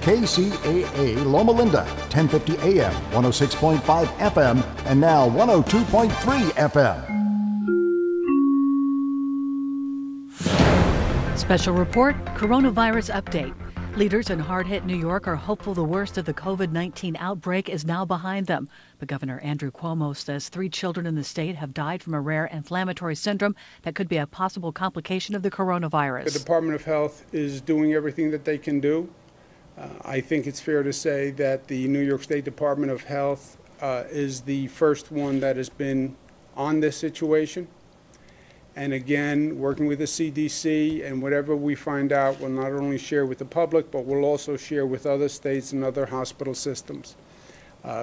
KCAA Loma Linda, 1050 AM, 106.5 FM, and now 102.3 FM. Special report, coronavirus update. Leaders in hard-hit New York are hopeful the worst of the COVID-19 outbreak is now behind them. But Governor Andrew Cuomo says 3 children in the state have died from a rare inflammatory syndrome that could be a possible complication of the coronavirus. The Department of Health is doing everything that they can do. I think it's fair to say that the New York State Department of Health is the first one that has been on this situation. And again, working with the CDC, and whatever we find out, we'll not only share with the public, but we'll also share with other states and other hospital systems,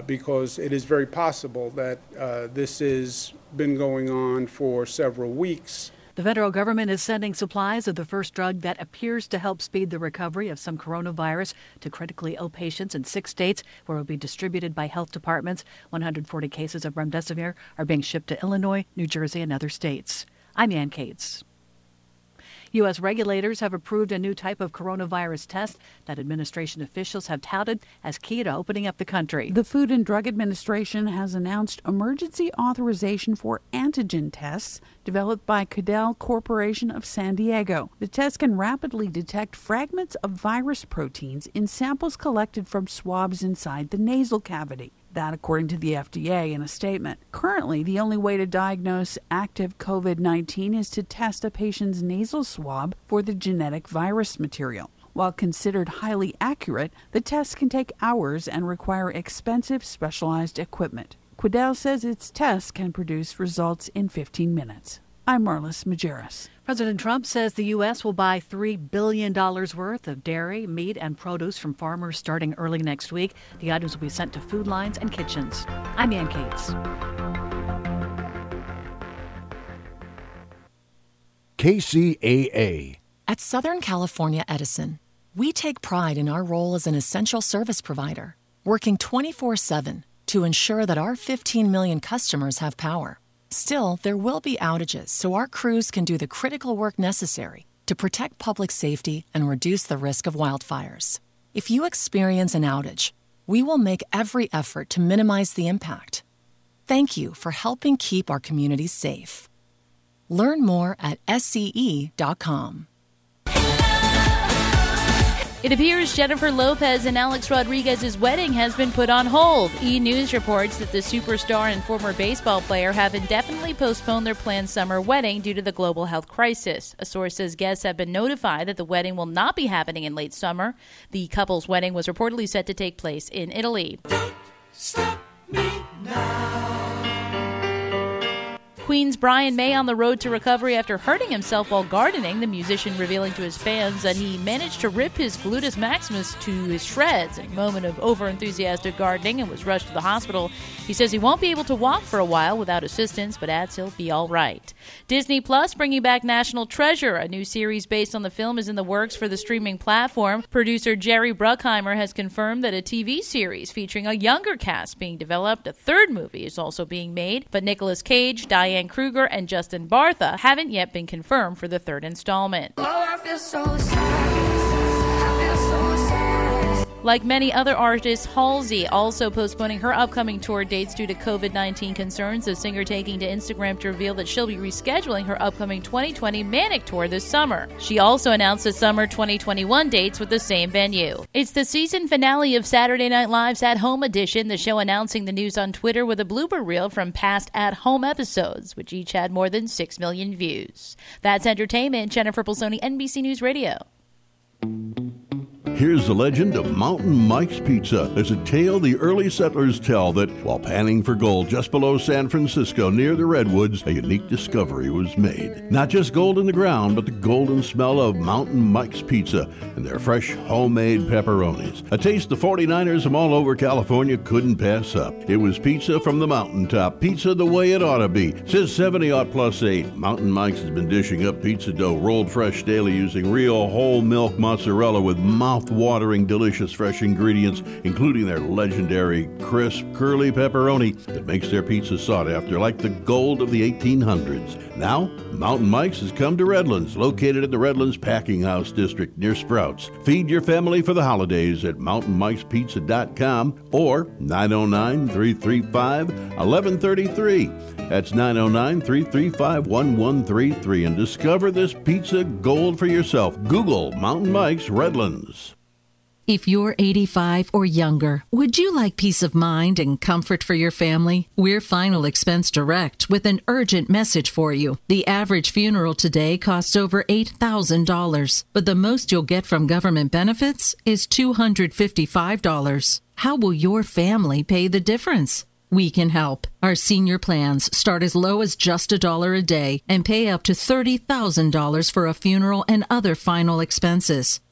because it is very possible that this has been going on for several weeks. The federal government is sending supplies of the first drug that appears to help speed the recovery of some coronavirus to critically ill patients in 6 states where it will be distributed by health departments. 140 cases of remdesivir are being shipped to Illinois, New Jersey, and other states. I'm Ann Cates. U.S. regulators have approved a new type of coronavirus test that administration officials have touted as key to opening up the country. The Food and Drug Administration has announced emergency authorization for antigen tests developed by Cadell Corporation of San Diego. The test can rapidly detect fragments of virus proteins in samples collected from swabs inside the nasal cavity. That, according to the FDA in a statement. Currently, the only way to diagnose active COVID-19 is to test a patient's nasal swab for the genetic virus material. While considered highly accurate, the tests can take hours and require expensive, specialized equipment. Quidel says its tests can produce results in 15 minutes. I'm Marlis Majerus. President Trump says the U.S. will buy $3 billion worth of dairy, meat, and produce from farmers starting early next week. The items will be sent to food lines and kitchens. I'm Ann Cates. KCAA. At Southern California Edison, we take pride in our role as an essential service provider, working 24/7 to ensure that our 15 million customers have power. Still, there will be outages, so our crews can do the critical work necessary to protect public safety and reduce the risk of wildfires. If you experience an outage, we will make every effort to minimize the impact. Thank you for helping keep our communities safe. Learn more at sce.com. It appears Jennifer Lopez and Alex Rodriguez's wedding has been put on hold. E! News reports that the superstar and former baseball player have indefinitely postponed their planned summer wedding due to the global health crisis. A source says guests have been notified that the wedding will not be happening in late summer. The couple's wedding was reportedly set to take place in Italy. Don't stop me now. Queen's Brian May on the road to recovery after hurting himself while gardening, the musician revealing to his fans that he managed to rip his gluteus maximus to his shreds in a moment of over-enthusiastic gardening and was rushed to the hospital. He says he won't be able to walk for a while without assistance, but adds he'll be all right. Disney Plus bringing back National Treasure. A new series based on the film is in the works for the streaming platform. Producer Jerry Bruckheimer has confirmed that a TV series featuring a younger cast being developed. A third movie is also being made, but Nicolas Cage, Diane Kruger, and Justin Bartha haven't yet been confirmed for the third installment. Oh, I feel so sad. I feel so sad. Like many other artists, Halsey also postponing her upcoming tour dates due to COVID-19 concerns, the singer taking to Instagram to reveal that she'll be rescheduling her upcoming 2020 Manic Tour this summer. She also announced the summer 2021 dates with the same venue. It's the season finale of Saturday Night Live's At Home Edition, the show announcing the news on Twitter with a blooper reel from past At Home episodes, which each had more than 6 million views. That's entertainment. Jennifer Pulsoni, NBC News Radio. Here's the legend of Mountain Mike's Pizza. There's a tale the early settlers tell that while panning for gold just below San Francisco near the Redwoods, a unique discovery was made. Not just gold in the ground, but the golden smell of Mountain Mike's Pizza and their fresh homemade pepperonis. A taste the 49ers from all over California couldn't pass up. It was pizza from the mountaintop, pizza the way it ought to be. Since 70 plus 8, Mountain Mike's has been dishing up pizza dough rolled fresh daily using real whole milk mozzarella with mouth-watering delicious fresh ingredients, including their legendary crisp curly pepperoni that makes their pizza sought after like the gold of the 1800s. Now Mountain Mike's has come to Redlands, located at the Redlands Packing House District near Sprouts. Feed your family for the holidays at mountainmikespizza.com or 909-335-1133. That's 909-335-1133 and discover this pizza gold for yourself. Google Mountain Mike's Redlands. If you're 85 or younger, would you like peace of mind and comfort for your family? We're Final Expense Direct with an urgent message for you. The average funeral today costs over $8,000, but the most you'll get from government benefits is $255. How will your family pay the difference? We can help. Our senior plans start as low as just $1 a day and pay up to $30,000 for a funeral and other final expenses.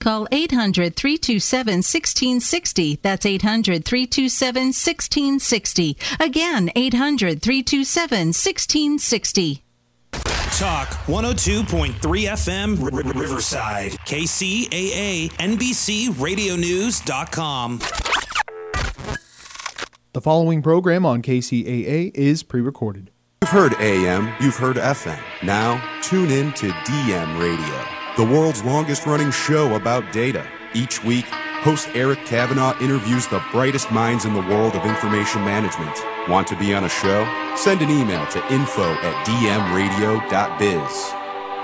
Call 800-327-1660. That's 800-327-1660. Again, 800-327-1660. Talk 102.3 FM Riverside. KCAA NBCRadioNews.com. The following program on KCAA is pre-recorded. You've heard AM, you've heard FM. Now, tune in to DM Radio, the world's longest-running show about data. Each week, host Eric Kavanaugh interviews the brightest minds in the world of information management. Want to be on a show? Send an email to info@dmradio.biz.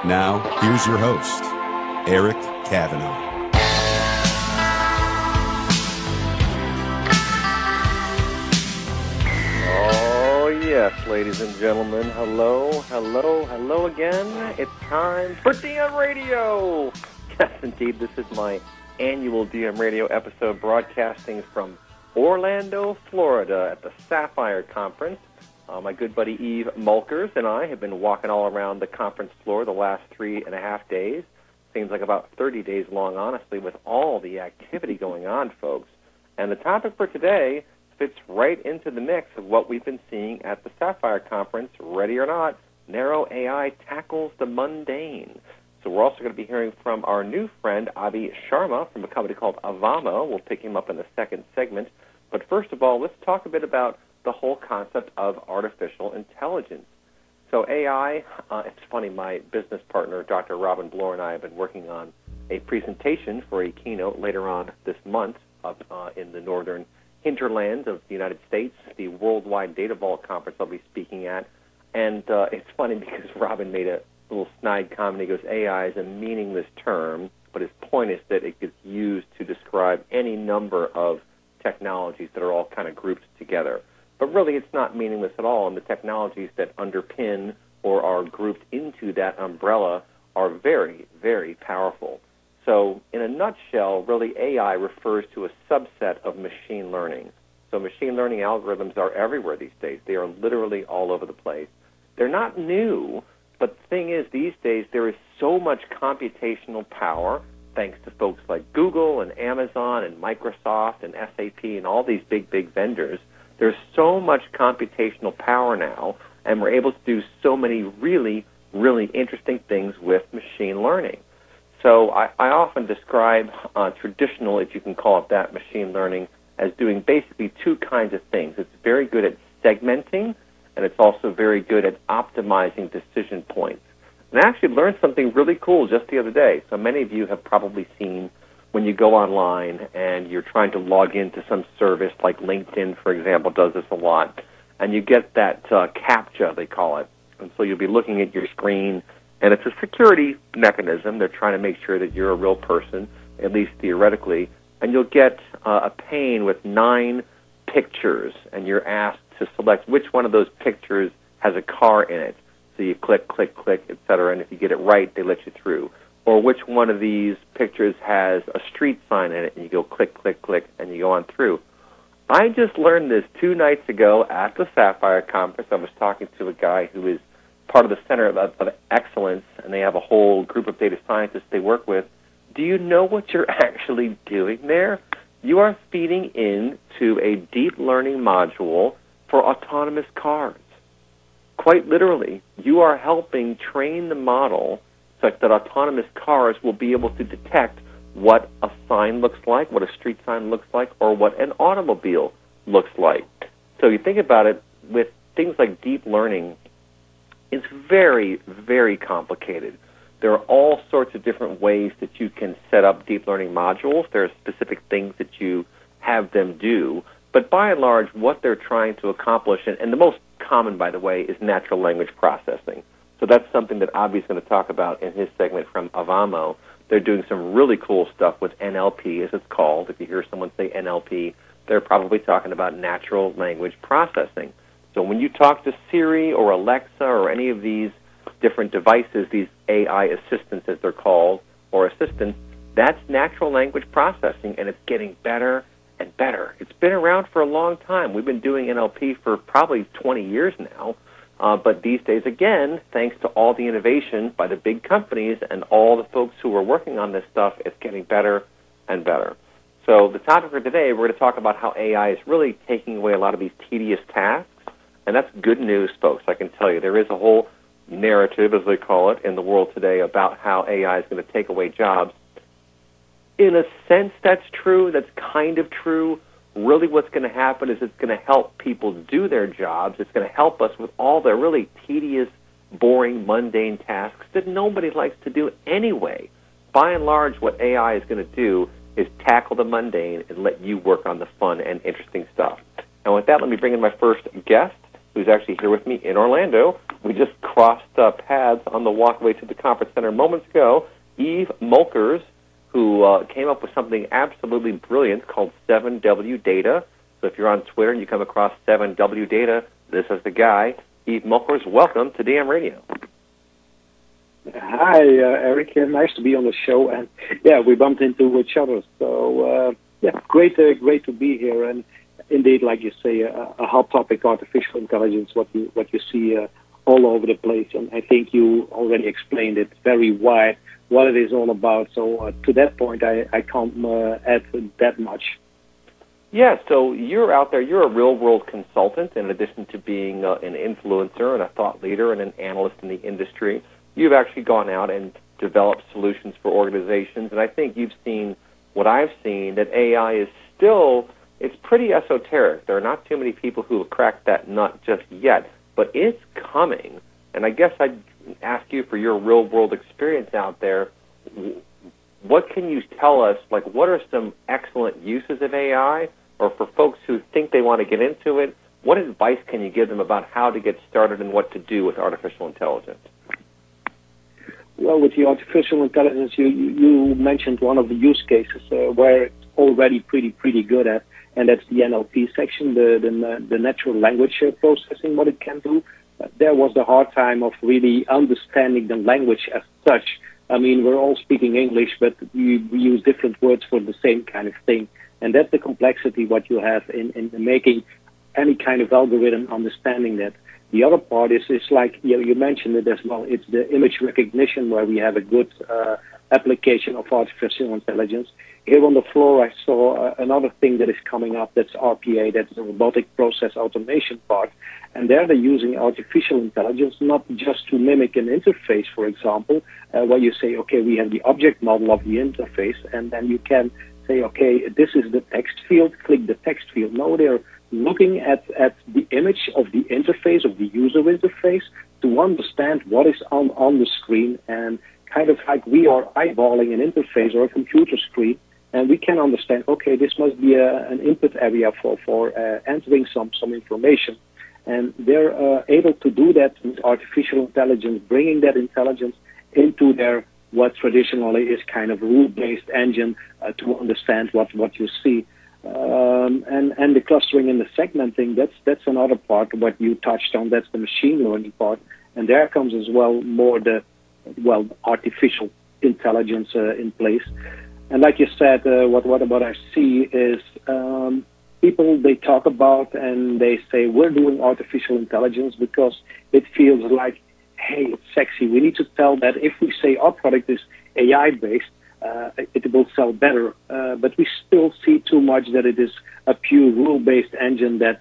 Now, here's your host, Eric Kavanaugh. Yes, ladies and gentlemen, hello again. It's time for DM Radio. Yes, indeed, this is my annual DM Radio episode broadcasting from Orlando, Florida at the Sapphire Conference. My good buddy Eve Mulkers and I have been walking all around the conference floor the last 3.5 days. Seems like about 30 days long, honestly, with all the activity going on, folks. And the topic for today fits right into the mix of what we've been seeing at the Sapphire Conference. Ready or not, narrow AI tackles the mundane. So we're also going to be hearing from our new friend, Abhi Sharma, from a company called Avamo. We'll pick him up in the second segment. But first of all, let's talk a bit about the whole concept of artificial intelligence. So AI, it's funny, my business partner, Dr. Robin Bloor, and I have been working on a presentation for a keynote later on this month up in the northern hinterlands of the United States, the Worldwide Data Vault Conference I'll be speaking at. And it's funny because Robin made a little snide comment. He goes, AI is a meaningless term. But his point is that it gets used to describe any number of technologies that are all kind of grouped together. But really, it's not meaningless at all, and the technologies that underpin or are grouped into that umbrella are very, very powerful. So in a nutshell, really, AI refers to a subset of machine learning. So machine learning algorithms are everywhere these days. They are literally all over the place. They're not new, but the thing is, these days, there is so much computational power, thanks to folks like Google and Amazon and Microsoft and SAP and all these big, big vendors. There's so much computational power now, and we're able to do so many really, really interesting things with machine learning. So I often describe traditional, if you can call it that, machine learning as doing basically two kinds of things. It's very good at segmenting, and it's also very good at optimizing decision points. And I actually learned something really cool just the other day. So many of you have probably seen when you go online and you're trying to log into some service, like LinkedIn, for example, does this a lot, and you get that CAPTCHA, they call it. And so you'll be looking at your screen, and it's a security mechanism. They're trying to make sure that you're a real person, at least theoretically. And you'll get a pane with 9 pictures, and you're asked to select which one of those pictures has a car in it. So you click, click, click, et cetera, and if you get it right, they let you through. Or which one of these pictures has a street sign in it, and you go click, click, click, and you go on through. I just learned this 2 nights ago at the Sapphire Conference. I was talking to a guy who is part of the Center of Excellence, and they have a whole group of data scientists they work with. Do you know what you're actually doing there? You are feeding into a deep learning module for autonomous cars. Quite literally, you are helping train the model such that autonomous cars will be able to detect what a sign looks like, what a street sign looks like, or what an automobile looks like. So you think about it, with things like deep learning, it's very, very complicated. There are all sorts of different ways that you can set up deep learning modules. There are specific things that you have them do. But by and large, what they're trying to accomplish, and the most common, by the way, is natural language processing. So that's something that Abhi's going to talk about in his segment from Avamo. They're doing some really cool stuff with NLP, as it's called. If you hear someone say NLP, they're probably talking about natural language processing. So when you talk to Siri or Alexa or any of these different devices, these AI assistants as they're called, or assistants, that's natural language processing, and it's getting better and better. It's been around for a long time. We've been doing NLP for probably 20 years now, but these days, again, thanks to all the innovation by the big companies and all the folks who are working on this stuff, it's getting better and better. So the topic for today, we're going to talk about how AI is really taking away a lot of these tedious tasks, and that's good news, folks. I can tell you there is a whole narrative, as they call it, in the world today about how AI is going to take away jobs. In a sense, that's true. That's kind of true. Really what's going to happen is it's going to help people do their jobs. It's going to help us with all the really tedious, boring, mundane tasks that nobody likes to do anyway. By and large, what AI is going to do is tackle the mundane and let you work on the fun and interesting stuff. And with that, let me bring in my first guest, who's actually here with me in Orlando. We just crossed paths on the walkway to the conference center moments ago. Eve Mulkers, who came up with something absolutely brilliant called 7W Data. So if you're on Twitter and you come across 7W Data, this is the guy. Eve Mulkers, welcome to DM Radio. Hi, Eric. Nice to be on the show. And, yeah, we bumped into each other. So, great to be here. And, indeed, like you say, a hot topic, artificial intelligence, what you see all over the place. And I think you already explained it very wide, what it is all about. So to that point, I can't add that much. Yeah, so you're out there. You're a real-world consultant in addition to being an influencer and a thought leader and an analyst in the industry. You've actually gone out and developed solutions for organizations. And I think you've seen what I've seen, that AI is still... It's pretty esoteric. There are not too many people who have cracked that nut just yet, but it's coming. And I guess I'd ask you for your real-world experience out there. What can you tell us? Like, what are some excellent uses of AI? Or for folks who think they want to get into it, what advice can you give them about how to get started and what to do with artificial intelligence? well, with the artificial intelligence, you mentioned one of the use cases where it's already pretty good at, and that's the NLP section, the natural language processing, what it can do. There was the hard time of really understanding the language as such. I mean, we're all speaking English, but we use different words for the same kind of thing. And that's the complexity what you have in making any kind of algorithm understanding that. The other part is like you mentioned it as well, it's the image recognition where we have a good application of artificial intelligence. Here on the floor, I saw another thing that is coming up, that's RPA, that's the robotic process automation part. And there they're using artificial intelligence not just to mimic an interface, for example, where you say, okay, we have the object model of the interface, and then you can say, okay, this is the text field, click the text field. No, they're looking at the image of the interface, of the user interface, to understand what is on the screen, and kind of like we are eyeballing an interface or a computer screen, and we can understand, okay, this must be an input area for entering some information. And they're able to do that with artificial intelligence, bringing that intelligence into their what traditionally is kind of rule-based engine to understand what you see. And the clustering and the segmenting, that's another part, what you touched on, that's the machine learning part. And there comes as well more the artificial intelligence in place. And like you said, what I see is people, they talk about and they say, we're doing artificial intelligence because it feels like, hey, it's sexy. We need to tell that if we say our product is AI-based, it will sell better, but we still see too much that it is a pure rule-based engine that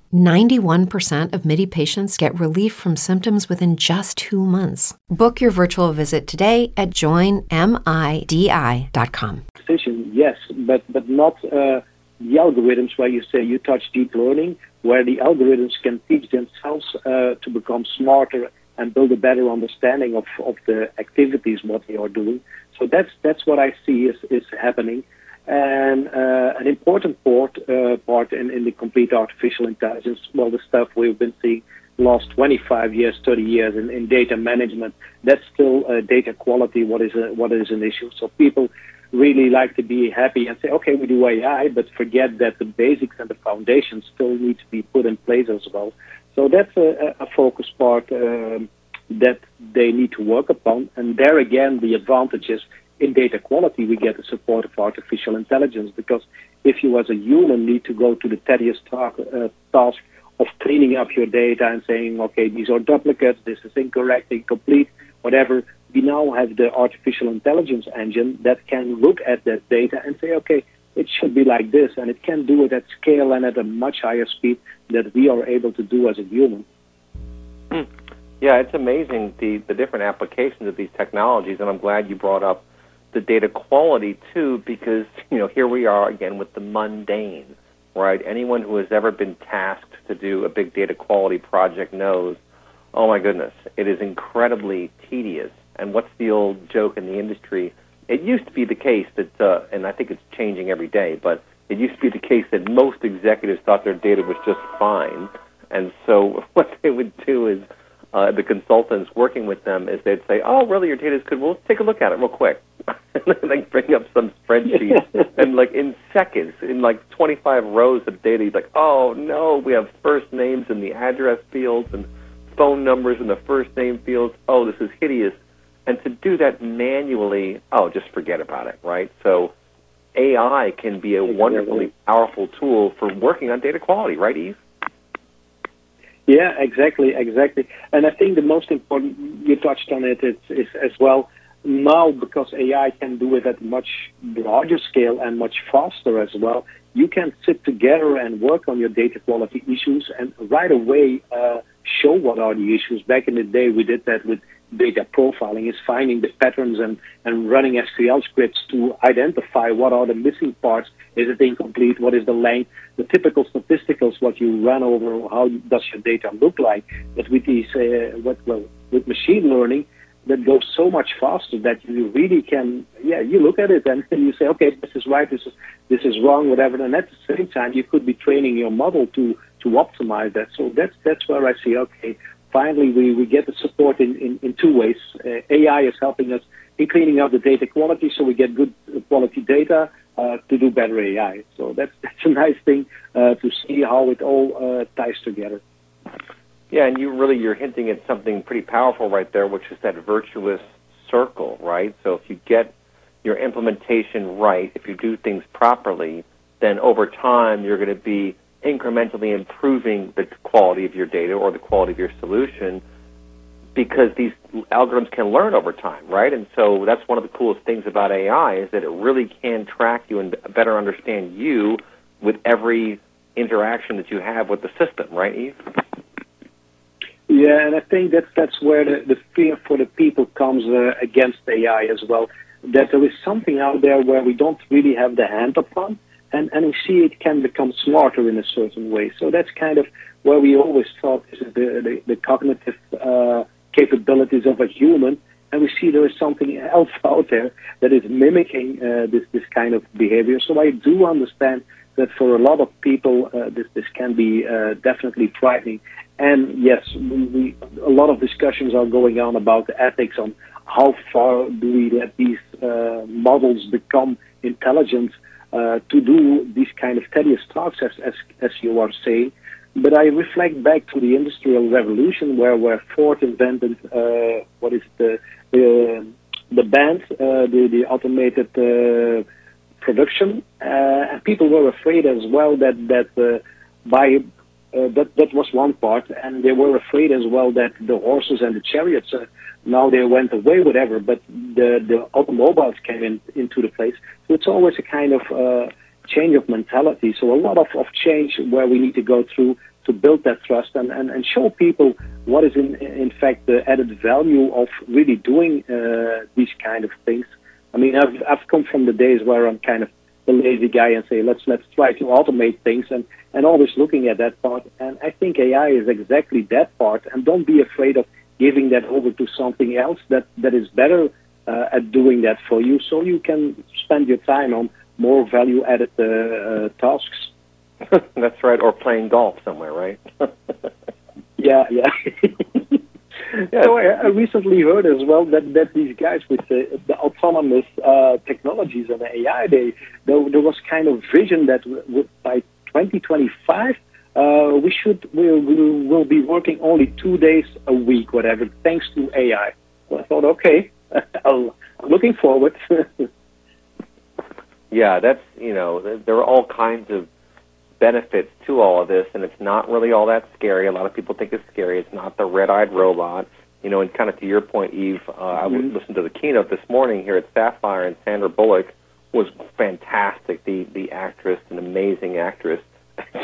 91% of Midi patients get relief from symptoms within just 2 months. Book your virtual visit today at joinmidi.com. Yes, but not the algorithms where you say you touch deep learning, where the algorithms can teach themselves to become smarter and build a better understanding of the activities, what they are doing. So that's what I see is happening. And an important part in the complete artificial intelligence, well, the stuff we've been seeing last 25 years, 30 years in data management, that's still data quality, what is an issue. So people really like to be happy and say, okay, we do AI, but forget that the basics and the foundations still need to be put in place as well. So that's a focus part that they need to work upon. And there again, the advantages in data quality, we get the support of artificial intelligence, because if you as a human need to go to the tedious task of cleaning up your data and saying, okay, these are duplicates, this is incorrect, incomplete, whatever, we now have the artificial intelligence engine that can look at that data and say, okay, it should be like this, and it can do it at scale and at a much higher speed that we are able to do as a human. Yeah, it's amazing the different applications of these technologies, and I'm glad you brought up the data quality too, because here we are again with the mundane, right? Anyone who has ever been tasked to do a big data quality project knows, oh my goodness, it is incredibly tedious. And what's the old joke in the industry? It used to be the case that, and I think it's changing every day, but it used to be the case that most executives thought their data was just fine. And so what they would do is the consultants working with them is they'd say, oh, really, your data's good. Well, let's take a look at it real quick. And they bring up some spreadsheet, and like in seconds, in like 25 rows of data, he's like, oh, no, we have first names in the address fields and phone numbers in the first name fields. Oh, this is hideous. And to do that manually, oh, just forget about it, right? So AI can be a wonderfully powerful tool for working on data quality, right, Eve? Yeah, exactly. And I think the most important, you touched on it, is as well, now, because AI can do it at much larger scale and much faster as well, you can sit together and work on your data quality issues and right away show what are the issues. Back in the day, we did that with data profiling is finding the patterns and running SQL scripts to identify what are the missing parts. Is it incomplete? What is the length? The typical statisticals, what you run over, how does your data look like? But with these, with machine learning, that goes so much faster that you really can, you look at it and you say, okay, this is right, this is wrong, whatever. And at the same time, you could be training your model to optimize that. So that's where I see, okay, finally we get the support in two ways. AI is helping us in cleaning up the data quality, so we get good quality data to do better AI. So that's a nice thing to see how it all ties together. Yeah, and you're hinting at something pretty powerful right there, which is that virtuous circle, right? So if you get your implementation right, if you do things properly, then over time you're going to be incrementally improving the quality of your data or the quality of your solution, because these algorithms can learn over time, right? And so that's one of the coolest things about AI, is that it really can track you and better understand you with every interaction that you have with the system, right, Eve? Yeah, and I think that's where the fear for the people comes against AI as well, that there is something out there where we don't really have the hand upon, and we see it can become smarter in a certain way. So that's kind of where we always thought is the cognitive capabilities of a human, and we see there is something else out there that is mimicking this kind of behavior. So I do understand that for a lot of people, this can be definitely frightening. And yes, we a lot of discussions are going on about the ethics on how far do we let these models become intelligent to do these kind of tedious tasks, as you are saying. But I reflect back to the Industrial Revolution, where Ford invented the band, the automated production, and people were afraid as well that was one part, and they were afraid as well that the horses and the chariots, now they went away, whatever, but the automobiles came into the place. So it's always a kind of change of mentality. So a lot of change where we need to go through to build that trust and show people what is in fact the added value of really doing these kind of things. I mean, I've come from the days where I'm kind of the lazy guy and say, let's try to automate things and always looking at that part. And I think AI is exactly that part. And don't be afraid of giving that over to something else that is better at doing that for you, so you can spend your time on more value-added tasks. That's right, or playing golf somewhere, right? Yeah. Yeah. So I recently heard as well that these guys with the autonomous technologies and the AI, there was kind of vision that by 2025 we will be working only 2 days a week, whatever, thanks to AI. So I thought, okay, I'm looking forward. Yeah, that's there are all kinds of benefits to all of this, and it's not really all that scary. A lot of people think it's scary. It's not the red-eyed robot, and kind of to your point, Eve, I listened to the keynote this morning here at Sapphire, and Sandra Bullock was fantastic, the actress, an amazing actress.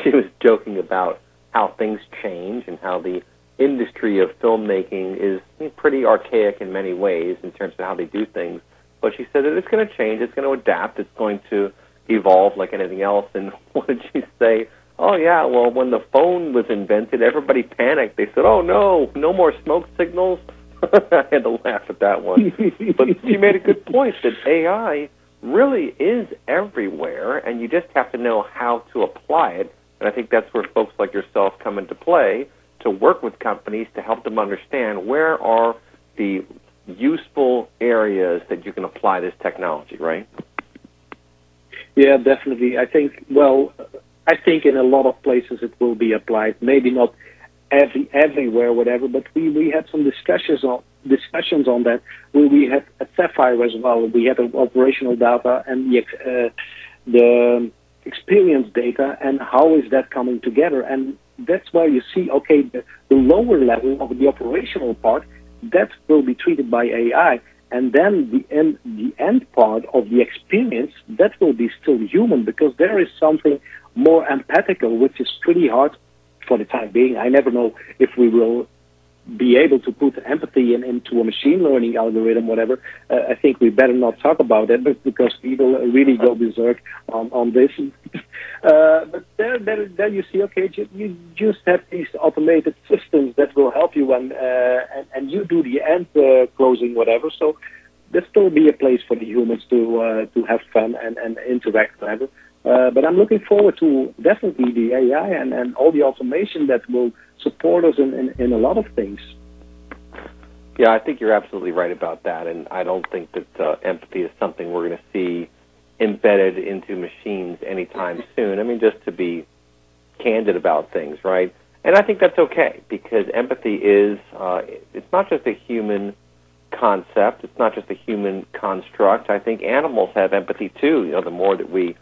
She was joking about how things change and how the industry of filmmaking is pretty archaic in many ways in terms of how they do things, but she said that it's going to change, it's going to adapt, it's going to evolve like anything else. And what did she say? Oh, yeah, well, when the phone was invented, everybody panicked. They said, oh, no more smoke signals. I had to laugh at that one. But she made a good point that AI really is everywhere, and you just have to know how to apply it. And I think that's where folks like yourself come into play, to work with companies to help them understand where are the useful areas that you can apply this technology, right? Yeah, definitely. I think in a lot of places it will be applied. Maybe not everywhere, whatever. But we had some discussions on that. We had at Sapphire as well. We had operational data and the experience data, and how is that coming together? And that's where you see, okay, the lower level of the operational part that will be treated by AI. And then the end part of the experience, that will be still human, because there is something more empathical, which is pretty hard for the time being. I never know if we will be able to put empathy into a machine learning algorithm, whatever, I think we better not talk about that, but because people really go berserk on this. But there you see, okay, you just have these automated systems that will help you and you do the end closing, whatever. So there still be a place for the humans to have fun and interact, whatever. But I'm looking forward to definitely the AI and all the automation that will support us in a lot of things. Yeah, I think you're absolutely right about that, and I don't think that empathy is something we're going to see embedded into machines anytime soon. I mean, just to be candid about things, right? And I think that's okay, because empathy is, it's not just a human concept, it's not just a human construct. I think animals have empathy too. You know, the more that we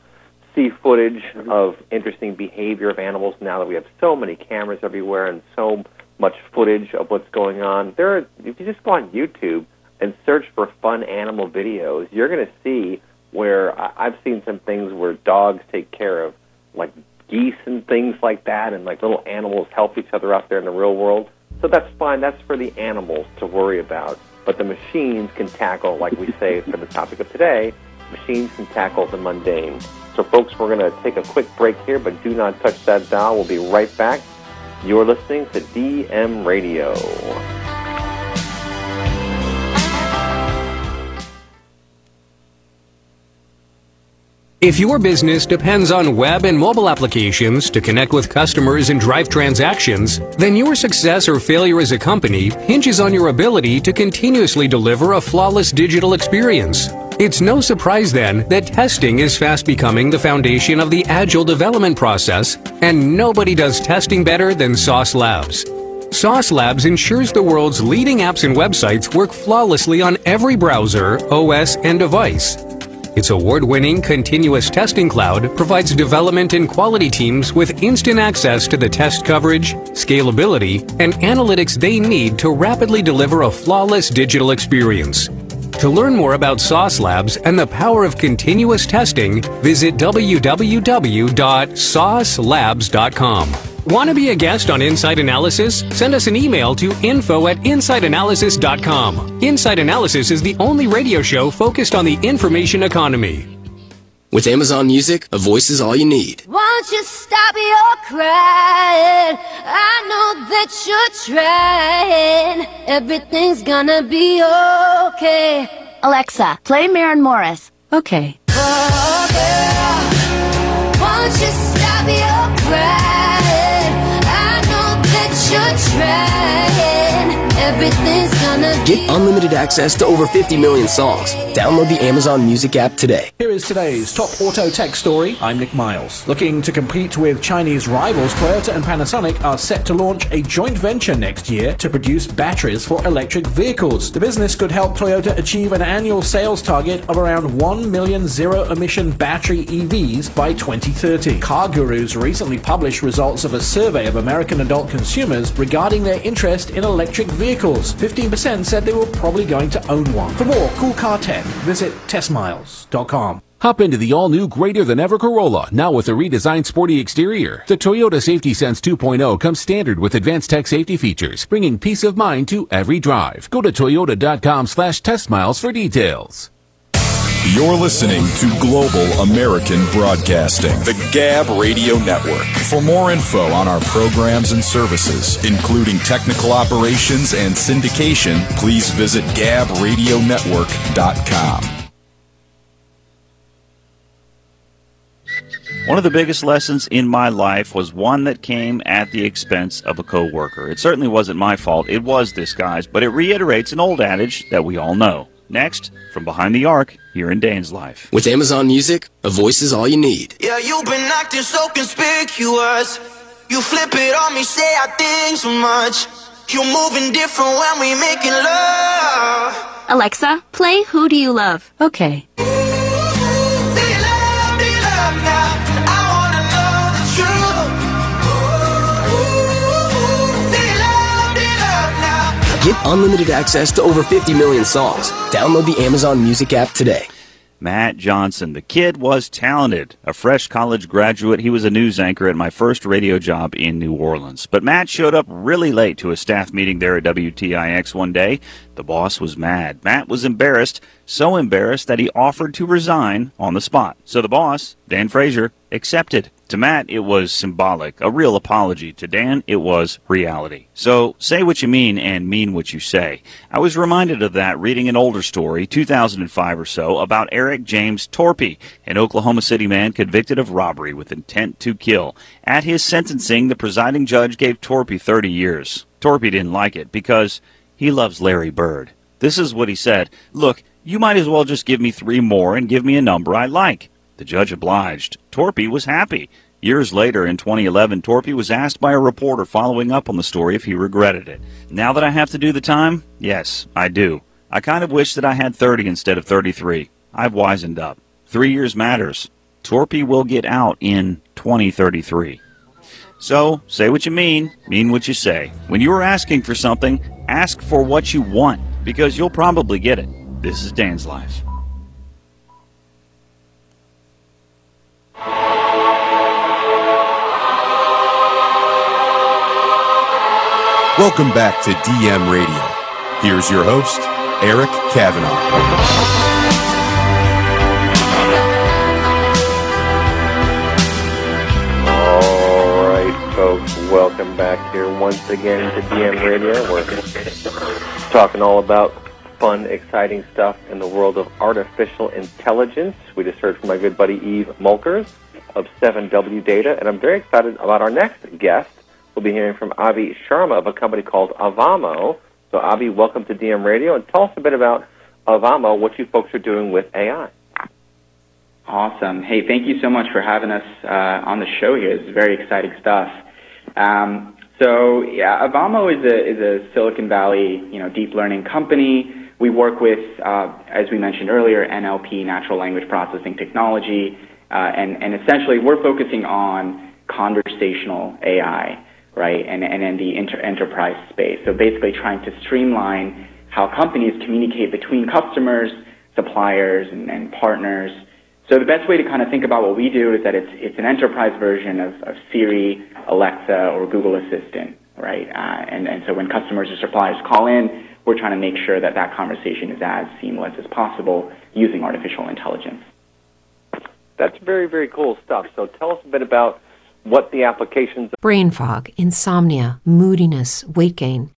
see footage of interesting behavior of animals now that we have so many cameras everywhere and so much footage of what's going on. If you just go on YouTube and search for fun animal videos, you're going to see where I've seen some things where dogs take care of, like, geese and things like that, and, like, little animals help each other out there in the real world. So that's fine. That's for the animals to worry about. But the machines can tackle, like we say for the topic of today, machines can tackle the mundane. So, folks, we're going to take a quick break here, but do not touch that dial. We'll be right back. You're listening to DM Radio. If your business depends on web and mobile applications to connect with customers and drive transactions, then your success or failure as a company hinges on your ability to continuously deliver a flawless digital experience. It's no surprise then that testing is fast becoming the foundation of the agile development process, and nobody does testing better than Sauce Labs. Sauce Labs ensures the world's leading apps and websites work flawlessly on every browser, OS, and device. Its award-winning continuous testing cloud provides development and quality teams with instant access to the test coverage, scalability, and analytics they need to rapidly deliver a flawless digital experience. To learn more about Sauce Labs and the power of continuous testing, visit www.saucelabs.com. Want to be a guest on Inside Analysis? Send us an email to info@insideanalysis.com. Inside Analysis is the only radio show focused on the information economy. With Amazon Music, a voice is all you need. Won't you stop your crying? I know that you're trying. Everything's gonna be okay. Alexa, play Maren Morris. Okay. Oh, girl, won't you stop your crying? I know that you're trying. Everything's gonna be okay. Get unlimited access to over 50 million songs. Download the Amazon Music app today. Here is today's top auto tech story. I'm Nick Miles. Looking to compete with Chinese rivals, Toyota and Panasonic are set to launch a joint venture next year to produce batteries for electric vehicles. The business could help Toyota achieve an annual sales target of around 1 million zero-emission battery EVs by 2030. Car Gurus recently published results of a survey of American adult consumers regarding their interest in electric vehicles. 15% said they were probably going to own one. For more cool car tech, visit testmiles.com. Hop into the all-new greater-than-ever Corolla, now with a redesigned sporty exterior. The Toyota Safety Sense 2.0 comes standard with advanced tech safety features, bringing peace of mind to every drive. Go to toyota.com/testmiles for details. You're listening to Global American Broadcasting, the Gab Radio Network. For more info on our programs and services, including technical operations and syndication, please visit gabradionetwork.com. One of the biggest lessons in my life was one that came at the expense of a coworker. It certainly wasn't my fault. It was this guy's, but it reiterates an old adage that we all know. Next, from behind the arc, here in Dan's life. With Amazon Music, a voice is all you need. Yeah, you've been acting so conspicuous. You flip it on me, say I think so much. You're moving different when we making love. Alexa, play Who Do You Love? Okay. Ooh, do you love now? I wanna know the truth. Ooh, do you love now? Get unlimited access to over 50 million songs. Download the Amazon Music app today. Matt Johnson. The kid was talented. A fresh college graduate, he was a news anchor at my first radio job in New Orleans. But Matt showed up really late to a staff meeting there at WTIX one day. The boss was mad. Matt was embarrassed, so embarrassed that he offered to resign on the spot. So the boss, Dan Frazier, accepted. To Matt, it was symbolic, a real apology. To Dan, it was reality. So say what you mean and mean what you say. I was reminded of that reading an older story, 2005 or so, about Eric James Torpy, an Oklahoma City man convicted of robbery with intent to kill. At his sentencing, the presiding judge gave Torpy 30 years. Torpy didn't like it because he loves Larry Bird. This is what he said. Look, you might as well just give me 3 more and give me a number I like. The judge obliged. Torpy was happy. Years later, in 2011, Torpy was asked by a reporter following up on the story if he regretted it. Now that I have to do the time, yes, I do. I kind of wish that I had 30 instead of 33. I've wisened up. 3 years matters. Torpy will get out in 2033. So, say what you mean what you say. When you are asking for something, ask for what you want, because you'll probably get it. This is Dan's Life. Welcome back to DM Radio. Here's your host, Eric Kavanaugh. All right, folks, welcome back here once again to DM Radio. We're talking all about fun, exciting stuff in the world of artificial intelligence. We just heard from my good buddy Eve Mulkers of 7W Data, and I'm very excited about our next guest. We'll be hearing from Abhi Sharma of a company called Avamo. So, Abhi, welcome to DM Radio, and tell us a bit about Avamo, what you folks are doing with AI. Awesome. Hey, thank you so much for having us on the show here. This is very exciting stuff. Avamo is a Silicon Valley, deep learning company. We work with, as we mentioned earlier, NLP, natural language processing technology, and essentially we're focusing on conversational AI. Right, and in the enterprise space. So basically trying to streamline how companies communicate between customers, suppliers, and partners. So the best way to kind of think about what we do is that it's an enterprise version of Siri, Alexa, or Google Assistant, right? And so when customers or suppliers call in, we're trying to make sure that conversation is as seamless as possible using artificial intelligence. That's very, very cool stuff. So tell us a bit about what the applications are. Brain fog, insomnia, moodiness, weight gain.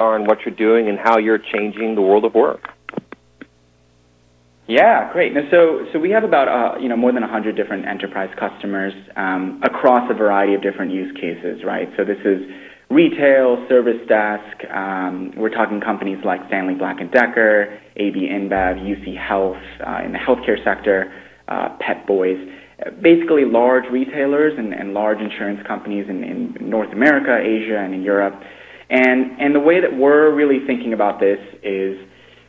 On what you're doing and how you're changing the world of work. Yeah, great. Now, so we have about more than 100 different enterprise customers across a variety of different use cases, right? So this is retail, service desk. We're talking companies like Stanley Black & Decker, AB InBev, UC Health in the healthcare sector, Pet Boys. Basically large retailers and large insurance companies in North America, Asia, and in Europe. And the way that we're really thinking about this is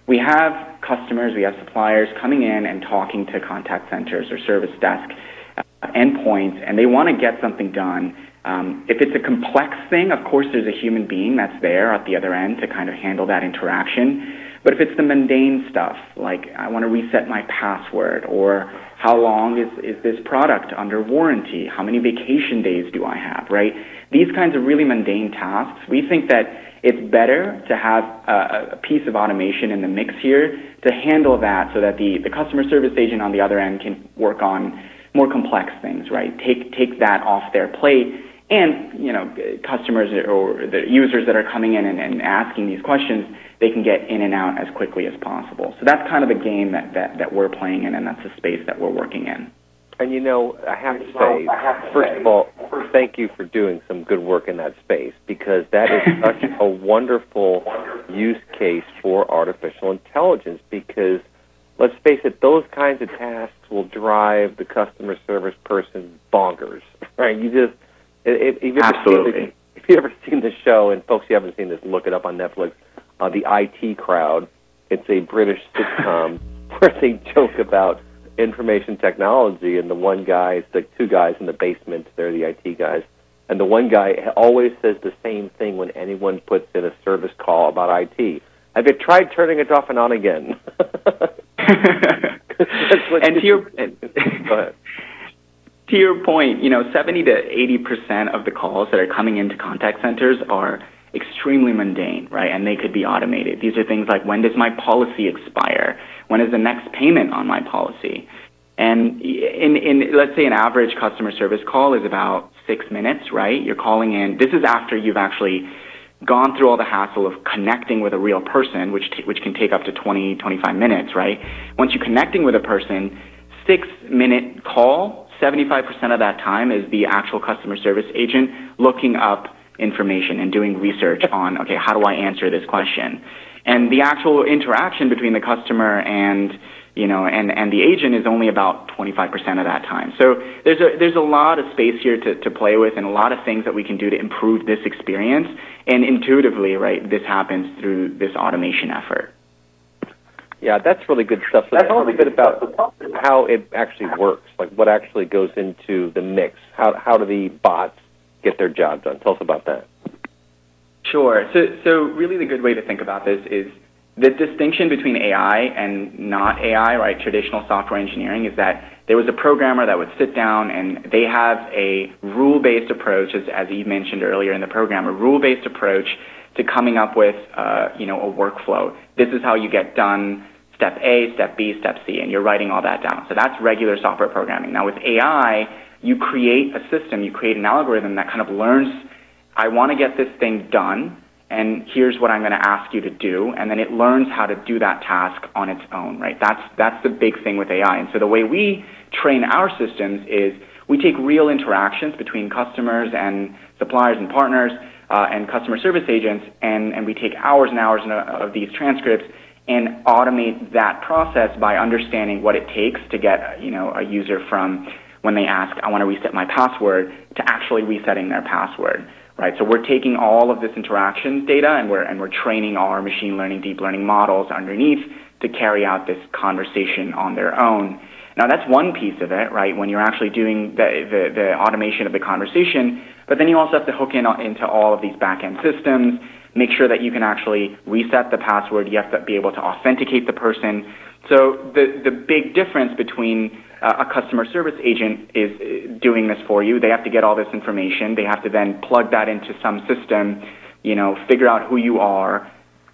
we have customers, we have suppliers coming in and talking to contact centers or service desk endpoints and they want to get something done. If it's a complex thing, of course there's a human being that's there at the other end to kind of handle that interaction. But if it's the mundane stuff, like I want to reset my password, or how long is this product under warranty? How many vacation days do I have, right? These kinds of really mundane tasks, we think that it's better to have a piece of automation in the mix here to handle that so that the customer service agent on the other end can work on more complex things, right? Take that off their plate. And, you know, customers or the users that are coming in and asking these questions, they can get in and out as quickly as possible. So that's kind of the game that we're playing in, and that's the space that we're working in. And, you know, I have to say, first of all, thank you for doing some good work in that space, because that is such a wonderful use case for artificial intelligence, because let's face it, those kinds of tasks will drive the customer service person bonkers, right? If you've ever seen the show, and folks, you haven't seen this, look it up on Netflix, The IT Crowd. It's a British sitcom where they joke about information technology, and two guys in the basement, they're the IT guys, and the one guy always says the same thing when anyone puts in a service call about IT. Have you tried turning it off and on again? Go ahead. To your point, you know, 70 to 80% of the calls that are coming into contact centers are extremely mundane, right? And they could be automated. These are things like, when does my policy expire? When is the next payment on my policy? And in let's say an average customer service call is about 6 minutes, right? You're calling in. This is after you've actually gone through all the hassle of connecting with a real person, which can take up to 20, 25 minutes, right? Once you're connecting with a person, 6-minute call, 75% of that time is the actual customer service agent looking up information and doing research on, okay, how do I answer this question? And the actual interaction between the customer and the agent is only about 25% of that time. So there's a lot of space here to play with, and a lot of things that we can do to improve this experience. And intuitively, right, this happens through this automation effort. Yeah, that's really good stuff. So tell us a bit about how it actually works, like what actually goes into the mix. How do the bots get their job done? Tell us about that. Sure. So really the good way to think about this is the distinction between AI and not AI, right, traditional software engineering, is that there was a programmer that would sit down and they have a rule-based approach, as Eve mentioned earlier in the program, a rule-based approach to coming up with, a workflow. This is how you get done step A, step B, step C, and you're writing all that down. So that's regular software programming. Now with AI, you create a system, you create an algorithm that kind of learns, I want to get this thing done, and here's what I'm going to ask you to do, and then it learns how to do that task on its own, right? That's the big thing with AI. And so the way we train our systems is we take real interactions between customers and suppliers and partners and customer service agents, and we take hours and hours of these transcripts and automate that process by understanding what it takes to get, you know, a user from when they ask, I want to reset my password, to actually resetting their password, right? So we're taking all of this interaction data and we're training our machine learning, deep learning models underneath to carry out this conversation on their own. Now, that's one piece of it, right, when you're actually doing the automation of the conversation, but then you also have to hook into all of these back-end systems, make sure that you can actually reset the password. You have to be able to authenticate the person. So the big difference between a customer service agent is doing this for you. They have to get all this information. They have to then plug that into some system, you know, figure out who you are,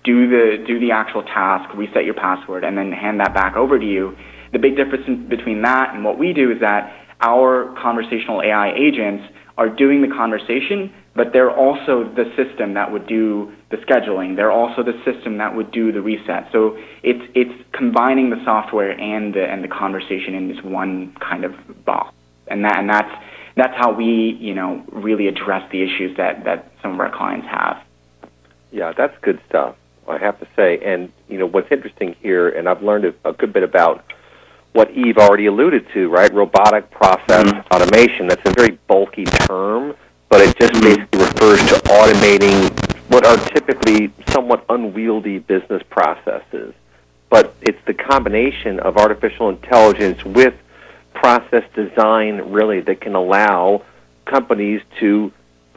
do the actual task, reset your password, and then hand that back over to you. The big difference between that and what we do is that our conversational AI agents are doing the conversation, but they're also the system that would do the scheduling. They're also the system that would do the reset. So it's combining the software and the conversation in this one kind of box. And that's how we, you know, really address the issues that some of our clients have. Yeah, that's good stuff, I have to say. And, you know, what's interesting here, and I've learned a good bit about what Eve already alluded to, right? Robotic process automation. That's a very bulky term, but it just basically refers to automating what are typically somewhat unwieldy business processes. But it's the combination of artificial intelligence with process design, really, that can allow companies to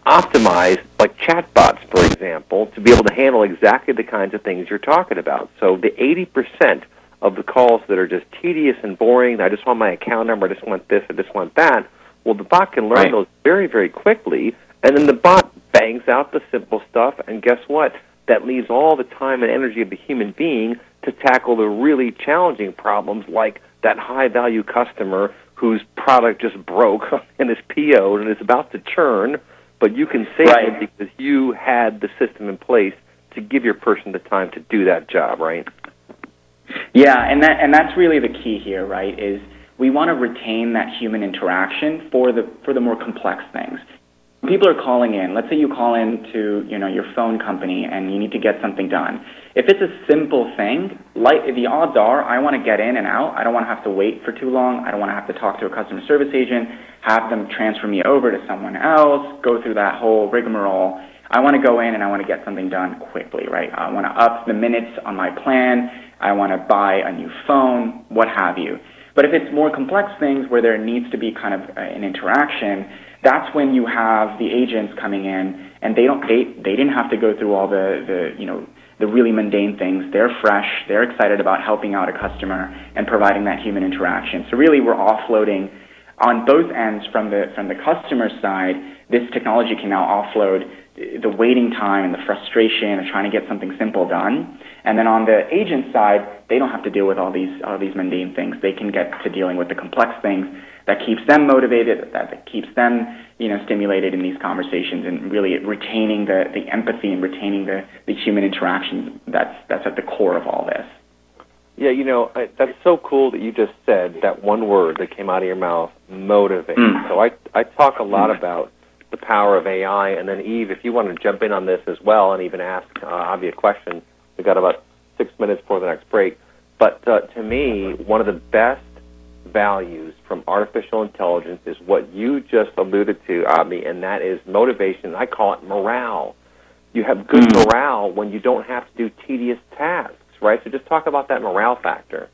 optimize, like chatbots, for example, to be able to handle exactly the kinds of things you're talking about. So the 80% of the calls that are just tedious and boring, I just want my account number, I just want this, I just want that, well, the bot can learn right. those very, very quickly, and then the bot bangs out the simple stuff, and guess what? That leaves all the time and energy of the human being to tackle the really challenging problems like that high-value customer whose product just broke and is PO'd and is about to churn, but you can save right. it because you had the system in place to give your person the time to do that job, right? Yeah, and that's really the key here, right, is we want to retain that human interaction for the more complex things. People are calling in. Let's say you call in to, your phone company and you need to get something done. If it's a simple thing, the odds are I want to get in and out. I don't want to have to wait for too long. I don't want to have to talk to a customer service agent, have them transfer me over to someone else, go through that whole rigmarole. I want to go in and I want to get something done quickly, right? I want to up the minutes on my plan. I want to buy a new phone, what have you. But if it's more complex things where there needs to be kind of an interaction, that's when you have the agents coming in, and they didn't have to go through all the really mundane things. They're fresh. They're excited about helping out a customer and providing that human interaction. So really, we're offloading on both ends from the customer side. This technology can now offload the waiting time and the frustration of trying to get something simple done. And then on the agent side, they don't have to deal with all these mundane things. They can get to dealing with the complex things that keeps them motivated, that keeps them, stimulated in these conversations, and really retaining the empathy and retaining the human interaction that's at the core of all this. Yeah, that's so cool that you just said that one word that came out of your mouth, motivate. Mm. So I talk a lot about the power of AI, and then Eve, if you want to jump in on this as well and even ask Abhi a question, we've got about 6 minutes before the next break. But to me, one of the best values from artificial intelligence is what you just alluded to, Abhi, and that is motivation. I call it morale. You have good morale when you don't have to do tedious tasks, right? So just talk about that morale factor.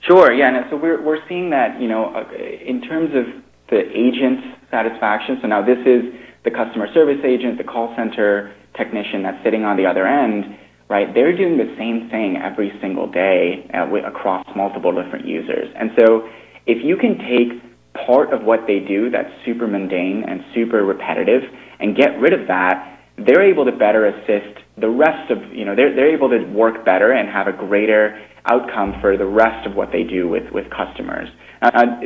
Sure, yeah, and so we're seeing that, in terms of the agent's satisfaction. So now this is the customer service agent, the call center technician that's sitting on the other end, right? They're doing the same thing every single day across multiple different users. And so if you can take part of what they do that's super mundane and super repetitive and get rid of that, they're able to better assist the rest of, they're able to work better and have a greater outcome for the rest of what they do with customers.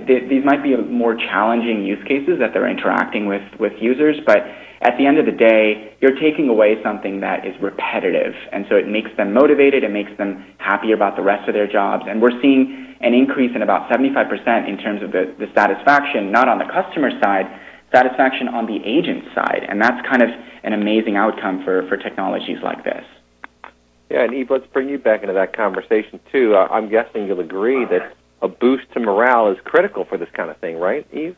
These might be more challenging use cases that they're interacting with users, but at the end of the day, you're taking away something that is repetitive, and so it makes them motivated, it makes them happier about the rest of their jobs, and we're seeing an increase in about 75% in terms of the satisfaction, not on the customer side, satisfaction on the agent side, and that's kind of an amazing outcome for technologies like this. Yeah, and Eve, let's bring you back into that conversation, too. I'm guessing you'll agree that a boost to morale is critical for this kind of thing, right, Eve?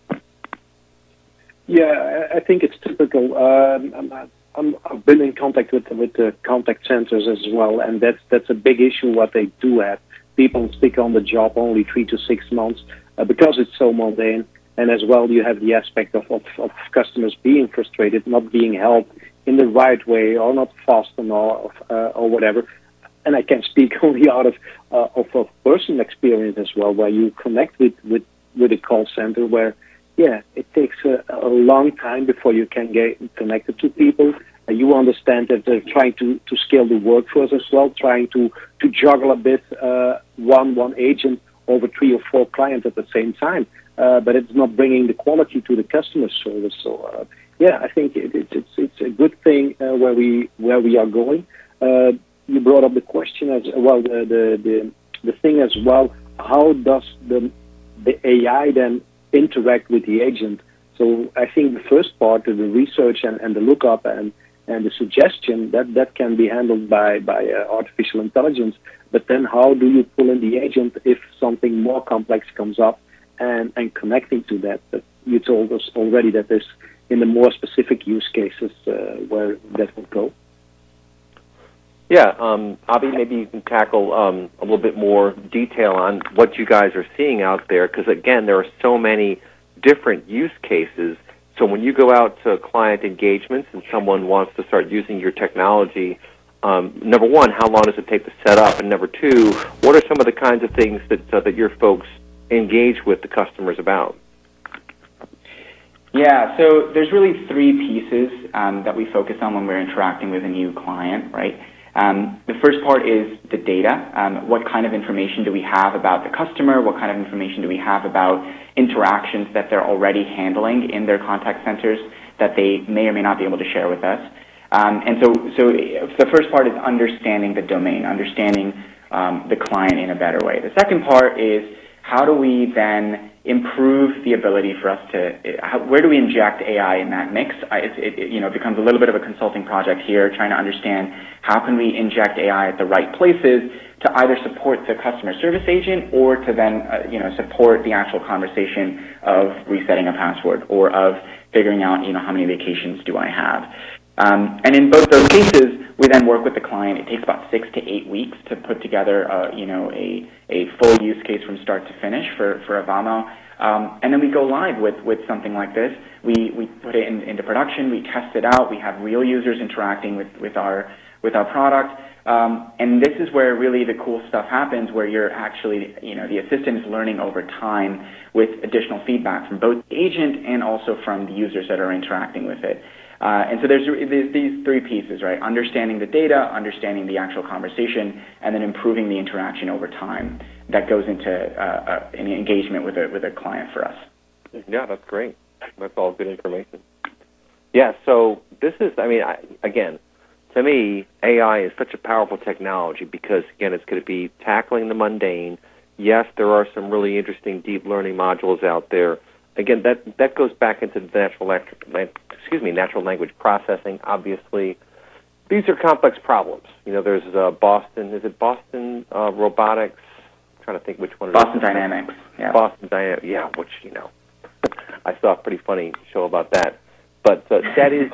Yeah, I think it's typical. I've been in contact with the contact centers as well, and that's a big issue what they do have. People stick on the job only 3 to 6 months because it's so mundane, and as well you have the aspect of customers being frustrated, not being helped in the right way or not fast enough or whatever. And I can speak only out of personal experience as well, where you connect with a call center where, it takes a long time before you can get connected to people. You understand that they're trying to scale the workforce as well, trying to juggle a bit one agent over 3 or 4 clients at the same time. But it's not bringing the quality to the customer service. So, I think it's a good thing where we are going. You brought up the question as well, the thing as well. How does the AI then interact with the agent? So I think the first part of the research and the lookup and the suggestion that can be handled by artificial intelligence. But then, how do you pull in the agent if something more complex comes up and connecting to that? But you told us already that there's in the more specific use cases where that will go. Yeah, Abhi, maybe you can tackle a little bit more detail on what you guys are seeing out there, because, again, there are so many different use cases. So when you go out to client engagements and someone wants to start using your technology, number one, how long does it take to set up? And number two, what are some of the kinds of things that that your folks engage with the customers about? Yeah, so there's really three pieces that we focus on when we're interacting with a new client, right? The first part is the data. What kind of information do we have about the customer? What kind of information do we have about interactions that they're already handling in their contact centers that they may or may not be able to share with us? And so the first part is understanding the domain, understanding the client in a better way. The second part is how do we then improve the ability for us where do we inject AI in that mix? It becomes a little bit of a consulting project here, trying to understand how can we inject AI at the right places to either support the customer service agent or to then, support the actual conversation of resetting a password or of figuring out, how many vacations do I have? And in both those cases, we then work with the client. It takes about 6 to 8 weeks to put together, a full use case from start to finish for Avamo. And then we go live with something like this. We put it into production. We test it out. We have real users interacting with our product. And this is where really the cool stuff happens, where you're actually, the assistant is learning over time with additional feedback from both the agent and also from the users that are interacting with it. And so there's these three pieces, right? Understanding the data, understanding the actual conversation, and then improving the interaction over time. That goes into an engagement with a client for us. Yeah, that's great. That's all good information. Yeah, so this is, to me, AI is such a powerful technology because, again, it's going to be tackling the mundane. Yes, there are some really interesting deep learning modules out there. Again, that goes back into the natural language processing, obviously. These are complex problems. There's Boston Robotics? I'm trying to think which one it is. Boston Dynamics. Yeah. Boston Dynamics, yeah, which I saw a pretty funny show about that. But that is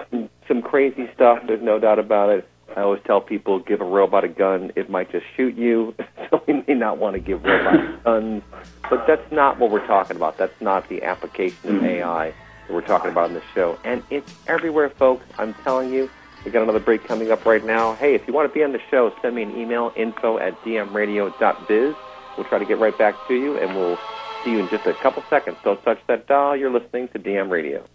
some crazy stuff. There's no doubt about it. I always tell people, give a robot a gun, it might just shoot you. So we may not want to give robots guns. But that's not what we're talking about. That's not the application of AI that we're talking about in this show. And it's everywhere, folks. I'm telling you, we got another break coming up right now. Hey, if you want to be on the show, send me an email, info@dmradio.biz. We'll try to get right back to you, and we'll see you in just a couple seconds. Don't touch that dial. You're listening to DM Radio.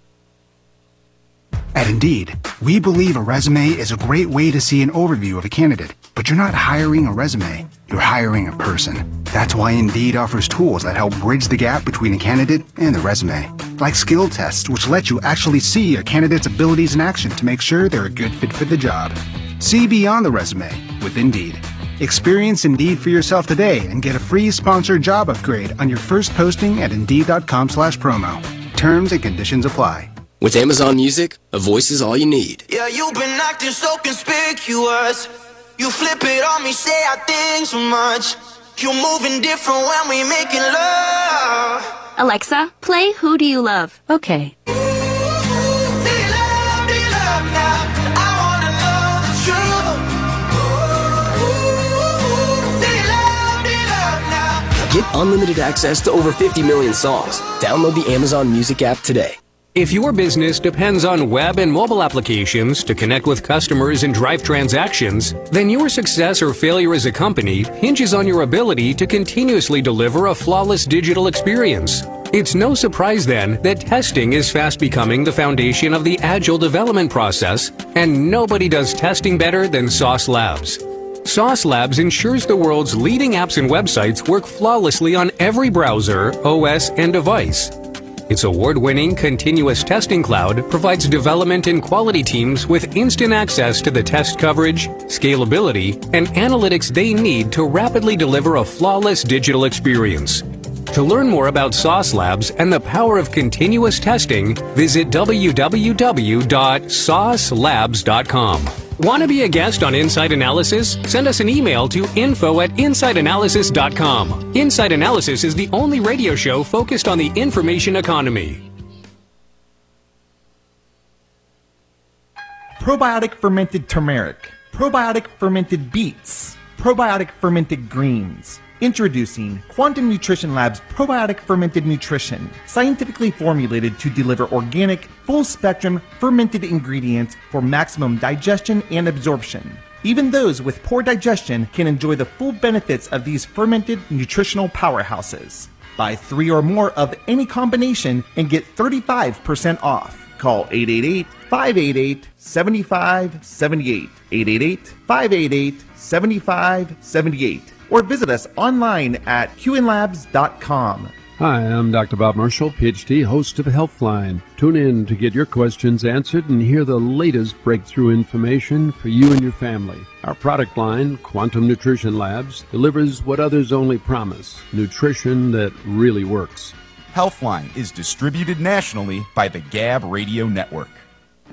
At Indeed, we believe a resume is a great way to see an overview of a candidate, but you're not hiring a resume, you're hiring a person. That's why Indeed offers tools that help bridge the gap between a candidate and the resume, like skill tests, which let you actually see a candidate's abilities in action to make sure they're a good fit for the job. See beyond the resume with Indeed. Experience Indeed for yourself today and get a free sponsored job upgrade on your first posting at Indeed.com/promo. Terms and conditions apply. With Amazon Music, a voice is all you need. Yeah, you've been acting so conspicuous. You flip it on me, say I think so much. You're moving different when we making love. Alexa, play Who Do You Love? Okay. Ooh, do you love now? I wanna know the truth. Ooh, do you love now? Get unlimited access to over 50 million songs. Download the Amazon Music app today. If your business depends on web and mobile applications to connect with customers and drive transactions, then your success or failure as a company hinges on your ability to continuously deliver a flawless digital experience. It's no surprise then that testing is fast becoming the foundation of the agile development process, and nobody does testing better than Sauce Labs. Sauce Labs ensures the world's leading apps and websites work flawlessly on every browser, OS, and device. Its award-winning continuous testing cloud provides development and quality teams with instant access to the test coverage, scalability, and analytics they need to rapidly deliver a flawless digital experience. To learn more about Sauce Labs and the power of continuous testing, visit www.saucelabs.com. Want to be a guest on Inside Analysis? Send us an email to info@insideanalysis.com. Inside Analysis is the only radio show focused on the information economy. Probiotic fermented turmeric. probiotic fermented beets, probiotic fermented greens. Introducing Quantum Nutrition Lab's Probiotic Fermented Nutrition, scientifically formulated to deliver organic, full-spectrum, fermented ingredients for maximum digestion and absorption. Even those with poor digestion can enjoy the full benefits of these fermented nutritional powerhouses. Buy 3 or more of any combination and get 35% off. Call 888-588-7578, 888-588-7578. Or visit us online at qnlabs.com. Hi, I'm Dr. Bob Marshall, PhD, host of Healthline. Tune in to get your questions answered and hear the latest breakthrough information for you and your family. Our product line, Quantum Nutrition Labs, delivers what others only promise, nutrition that really works. Healthline is distributed nationally by the Gab Radio Network.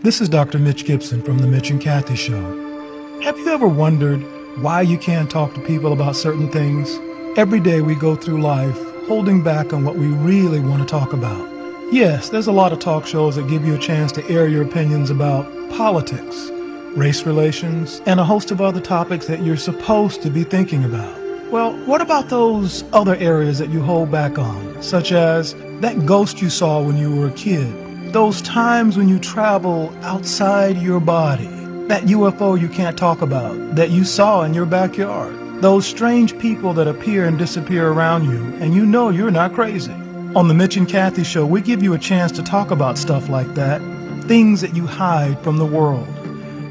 This is Dr. Mitch Gibson from The Mitch and Kathy Show. Have you ever wondered why you can't talk to people about certain things? Every day we go through life holding back on what we really want to talk about. Yes, there's a lot of talk shows that give you a chance to air your opinions about politics, race relations, and a host of other topics that you're supposed to be thinking about. Well, what about those other areas that you hold back on, such as that ghost you saw when you were a kid, those times when you travel outside your body, that UFO you can't talk about, that you saw in your backyard, those strange people that appear and disappear around you, and you know you're not crazy. On The Mitch and Kathy Show, we give you a chance to talk about stuff like that, things that you hide from the world.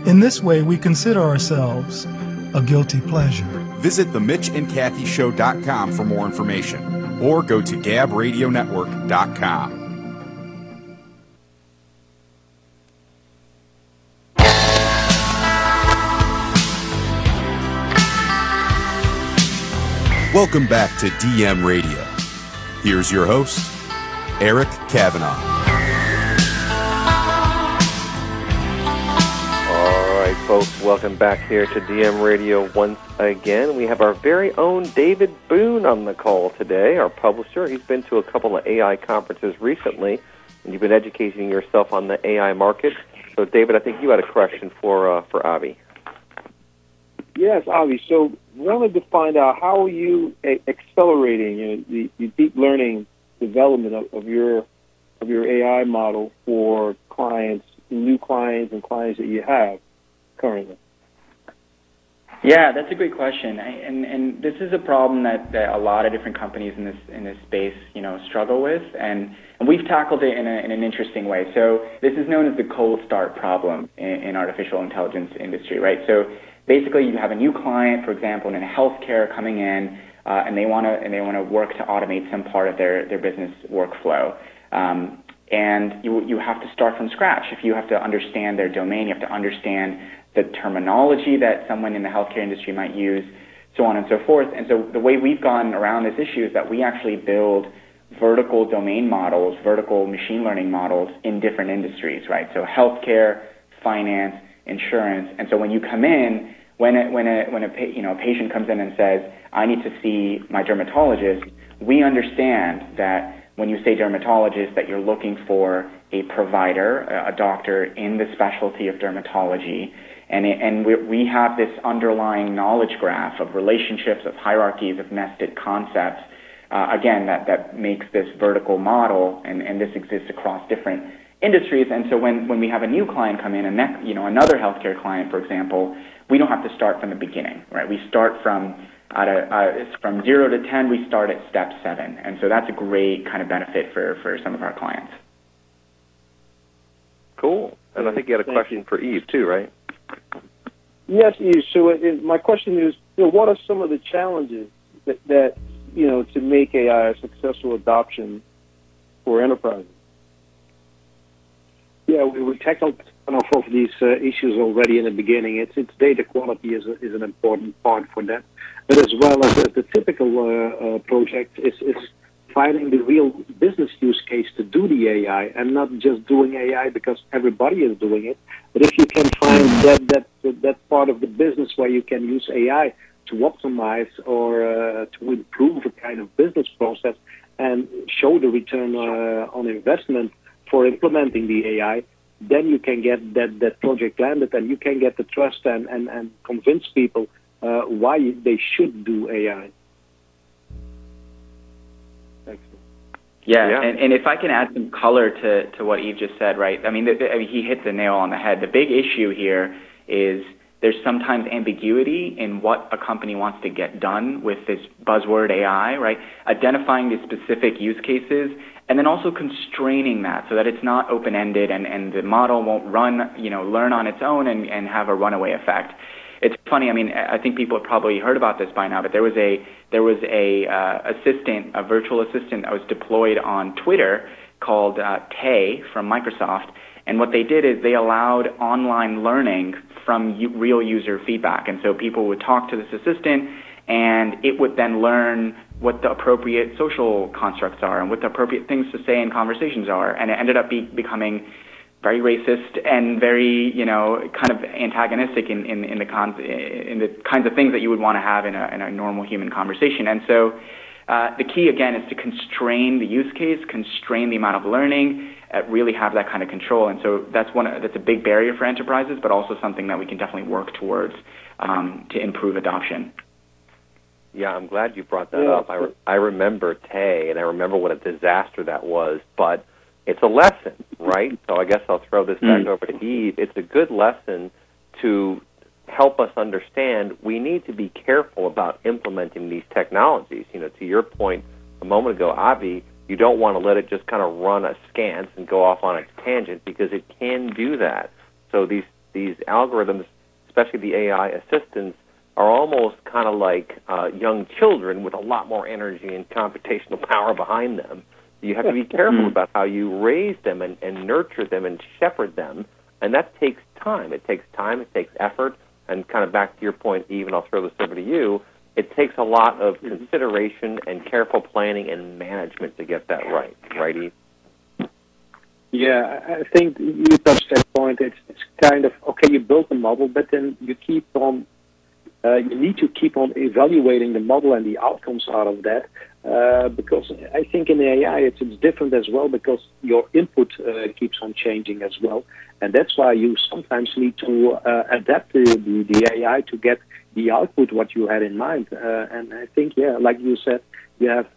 In this way, we consider ourselves a guilty pleasure. Visit themitchandkathyshow.com for more information, or go to gabradionetwork.com. Welcome back to DM Radio. Here's your host, Eric Kavanaugh. All right, folks, welcome back here to DM Radio once again. We have our very own David Boone on the call today, our publisher. He's been to a couple of AI conferences recently, and you've been educating yourself on the AI market. So, David, I think you had a question for Abhi. Yes, Abhi. So wanted to find out, how are you accelerating the deep learning development of your AI model for clients, new clients and clients that you have currently? Yeah, that's a great question. And this is a problem that a lot of different companies in this space, struggle with. And we've tackled it in an interesting way. So this is known as the cold start problem in artificial intelligence industry, right? So basically, you have a new client, for example, in healthcare coming in, and they want to work to automate some part of their business workflow. And you have to start from scratch. If you have to understand their domain, you have to understand the terminology that someone in the healthcare industry might use, so on and so forth. And so the way we've gotten around this issue is that we actually build vertical domain models, vertical machine learning models in different industries, right? So healthcare, finance, insurance. And so when you come in, when a patient comes in and says, I need to see my dermatologist, we understand that when you say dermatologist, that you're looking for a provider, a doctor in the specialty of dermatology. And we have this underlying knowledge graph of relationships, of hierarchies, of nested concepts, again, that makes this vertical model, and this exists across different industries. And so when we have a new client come in, and another healthcare client, for example, we don't have to start from the beginning, right? We start from 0 to 10. We start at step 7, and so that's a great kind of benefit for some of our clients. Cool. And I think you had a question for Eve too, right? Yes, Eve. So my question is, what are some of the challenges that to make AI a successful adoption for enterprises? Yeah, we tackled enough of these issues already in the beginning. It's data quality is an important part for that, but as well as the typical project is finding the real business use case to do the AI, and not just doing AI because everybody is doing it. But if you can find that part of the business where you can use AI to optimize or to improve a kind of business process and show the return on investment for implementing the AI, then you can get that project landed, and you can get the trust and convince people why they should do AI. Yeah. And if I can add some color to what Eve just said, right? I mean, he hit the nail on the head. The big issue here is there's sometimes ambiguity in what a company wants to get done with this buzzword AI, right? Identifying the specific use cases and then also constraining that so that it's not open-ended and the model won't run, learn on its own and have a runaway effect. It's funny. I mean, I think people have probably heard about this by now, but there was a assistant, a virtual assistant that was deployed on Twitter called Tay from Microsoft. And what they did is they allowed online learning from real user feedback. And so people would talk to this assistant, and it would then learn what the appropriate social constructs are and what the appropriate things to say in conversations are. And it ended up becoming very racist and very, kind of antagonistic in the kinds of things that you would want to have in a normal human conversation. And so the key, again, is to constrain the use case, constrain the amount of learning, really have that kind of control. And so that's a big barrier for enterprises, but also something that we can definitely work towards to improve adoption. Yeah, I'm glad you brought that up. I remember Tay, and I remember what a disaster that was, but it's a lesson, right? So I guess I'll throw this back over to Eve. It's a good lesson to help us understand we need to be careful about implementing these technologies. To your point a moment ago, Abhi, you don't want to let it just kind of run askance and go off on a tangent because it can do that. So these algorithms, especially the AI assistants, are almost kind of like young children with a lot more energy and computational power behind them. You have to be careful about how you raise them and nurture them and shepherd them, and that takes time. It takes time. It takes effort. And kind of back to your point, Eve, and I'll throw this over to you, it takes a lot of consideration and careful planning and management to get that right. Right, Eve? Yeah, I think you touched that point. It's kind of, okay, you build the model, but then you keep on you need to keep on evaluating the model and the outcomes out of that because I think in AI it's different as well because your input keeps on changing as well. And that's why you sometimes need to adapt the AI to get the output what you had in mind. And I think, like you said, you have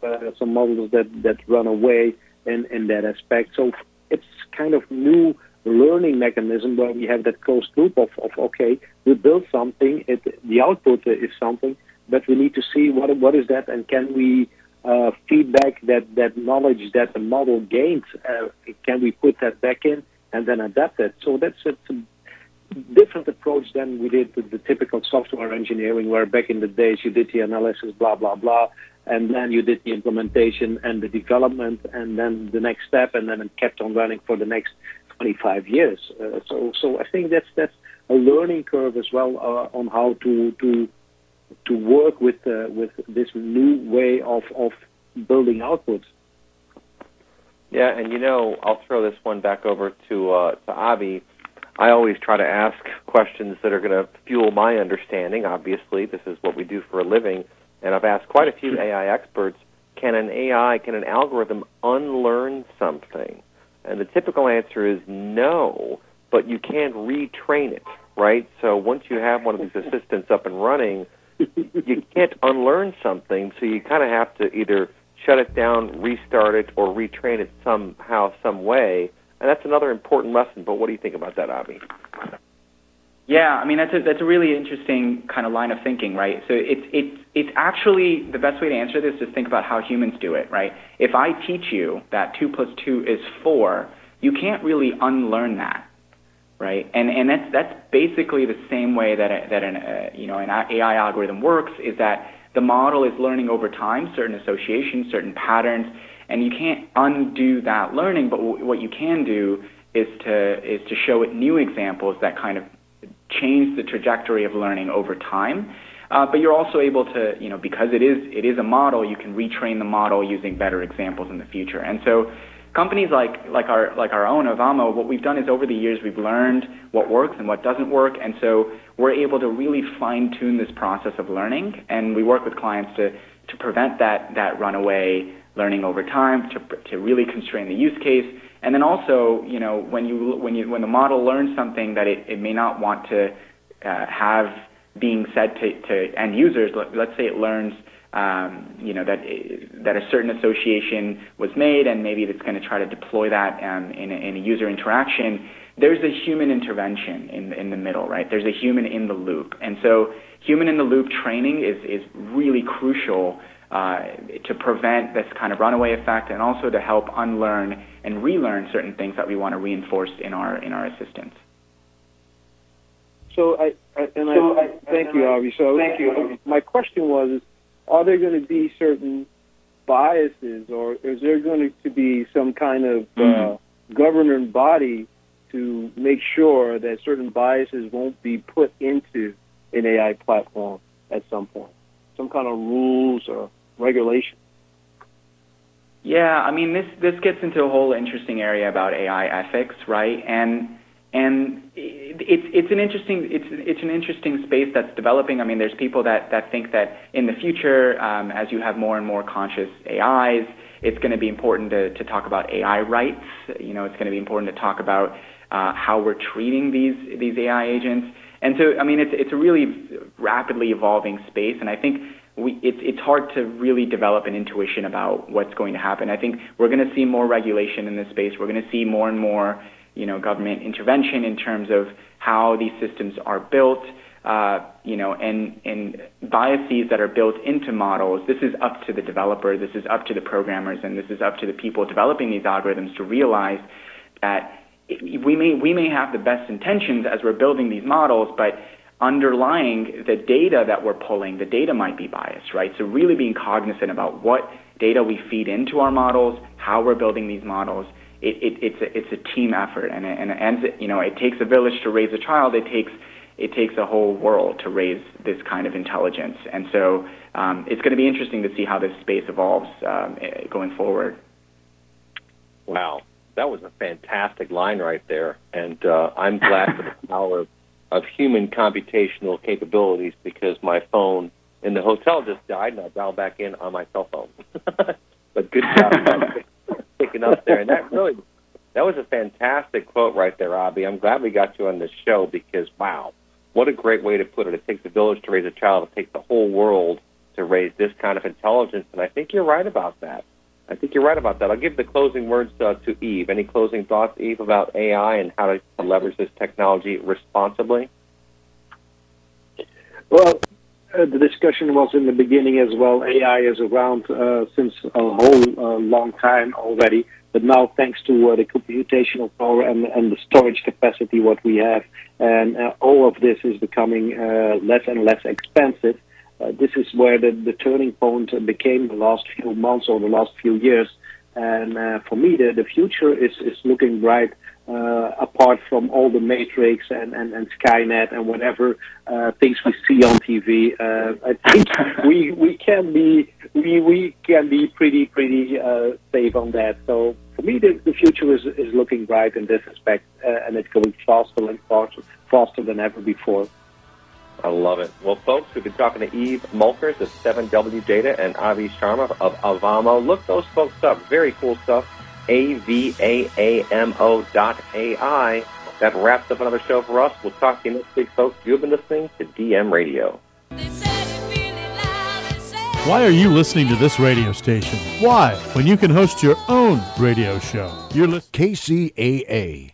some models that run away in that aspect. So it's kind of new learning mechanism where we have that closed loop of okay, we build something, the output is something, but we need to see what is that and can we feedback that knowledge that the model gained, can we put that back in and then adapt it? So it's a different approach than we did with the typical software engineering where back in the days you did the analysis, blah, blah, blah, and then you did the implementation and the development and then the next step and then it kept on running for the next 25 years. So I think that's a learning curve as well on how to work with this new way of building outputs. Yeah, and I'll throw this one back over to Abhi. I always try to ask questions that are going to fuel my understanding. Obviously, this is what we do for a living, and I've asked quite a few AI experts, can an algorithm unlearn something? And the typical answer is no, but you can retrain it, right? So once you have one of these assistants up and running, you can't unlearn something, so you kind of have to either shut it down, restart it, or retrain it somehow, some way. And that's another important lesson, but what do you think about that, Abhi? Yeah, I mean, that's a really interesting kind of line of thinking, right? So it's actually the best way to answer this is think about how humans do it, right? If I teach you that 2 + 2 is 4, you can't really unlearn that, right? And that's basically the same way that an AI algorithm works is that the model is learning over time, certain associations, certain patterns, and you can't undo that learning. But what you can do is to show it new examples that kind of change the trajectory of learning over time, but you're also able to, because it is a model, you can retrain the model using better examples in the future. And so, companies like our own Avamo, what we've done is over the years we've learned what works and what doesn't work, and so we're able to really fine tune this process of learning. And we work with clients to prevent that runaway learning over time to really constrain the use case. And then also, you know, when the model learns something that it may not want to have being said to end users, let's say it learns, that a certain association was made, and maybe it's going to try to deploy that in a user interaction. There's a human intervention in the middle, right? There's a human in the loop, and so human in the loop training is really crucial to prevent this kind of runaway effect, and also to help unlearn and relearn certain things that we want to reinforce in our assistance. Thank you, Avi. My question was, are there going to be certain biases, or is there going to be some kind of governing body to make sure that certain biases won't be put into an AI platform at some point? Some kind of rules or regulation? Yeah, I mean, this gets into a whole interesting area about AI ethics, right? And it's an interesting space that's developing. I mean, there's people that think that in the future, as you have more and more conscious AIs, it's going to be important to talk about AI rights. You know, it's going to be important to talk about how we're treating these AI agents. And so, I mean, it's a really rapidly evolving space, and I think it's hard to really develop an intuition about what's going to happen. I think we're going to see more regulation in this space. We're going to see more and more, you know, government intervention in terms of how these systems are built, and biases that are built into models. This is up to the developer, this is up to the programmers, and this is up to the people developing these algorithms to realize that we may have the best intentions as we're building these models, but underlying the data that we're pulling, the data might be biased, right? So really being cognizant about what data we feed into our models, how we're building these models. It's a team effort, and it takes a village to raise a child. It takes a whole world to raise this kind of intelligence, and so it's going to be interesting to see how this space evolves going forward. Wow, that was a fantastic line right there, and I'm glad for the power of human computational capabilities, because my phone in the hotel just died, and I dialed back in on my cell phone. But good job. Picking up there, and that was a fantastic quote right there, Abhi. I'm glad we got you on this show, because wow, what a great way to put it. It takes a village to raise a child. It takes the whole world to raise this kind of intelligence, and I think you're right about that. I'll give the closing words to Eve. Any closing thoughts, Eve, about AI and how to leverage this technology responsibly? Well, the discussion was in the beginning as well. AI is around since a whole long time already, but now thanks to the computational power and the storage capacity what we have, and all of this is becoming less and less expensive. This is where the turning point became the last few months or the last few years. And for me, the future is looking bright. Apart from all the Matrix and Skynet and whatever things we see on TV, I think we can be pretty safe on that. So for me, the future is looking bright in this aspect, and it's going faster than ever before. I love it. Well, folks, we've been talking to Eve Mulkers of 7W Data and Abhi Sharma of Avamo. Look those folks up. Very cool stuff. AVAAMO.AI. That wraps up another show for us. We'll talk to you next week, folks. You've been listening to DM Radio. Why are you listening to this radio station? Why? When you can host your own radio show. You're listening to KCAA.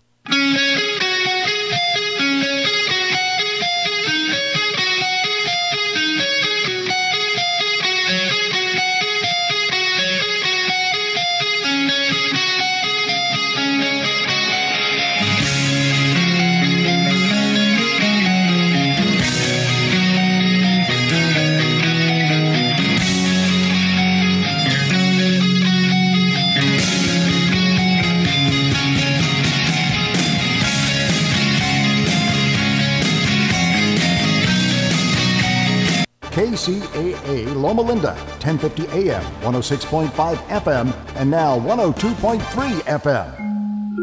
KCAA Loma Linda, 1050 AM, 106.5 FM, and now 102.3 FM.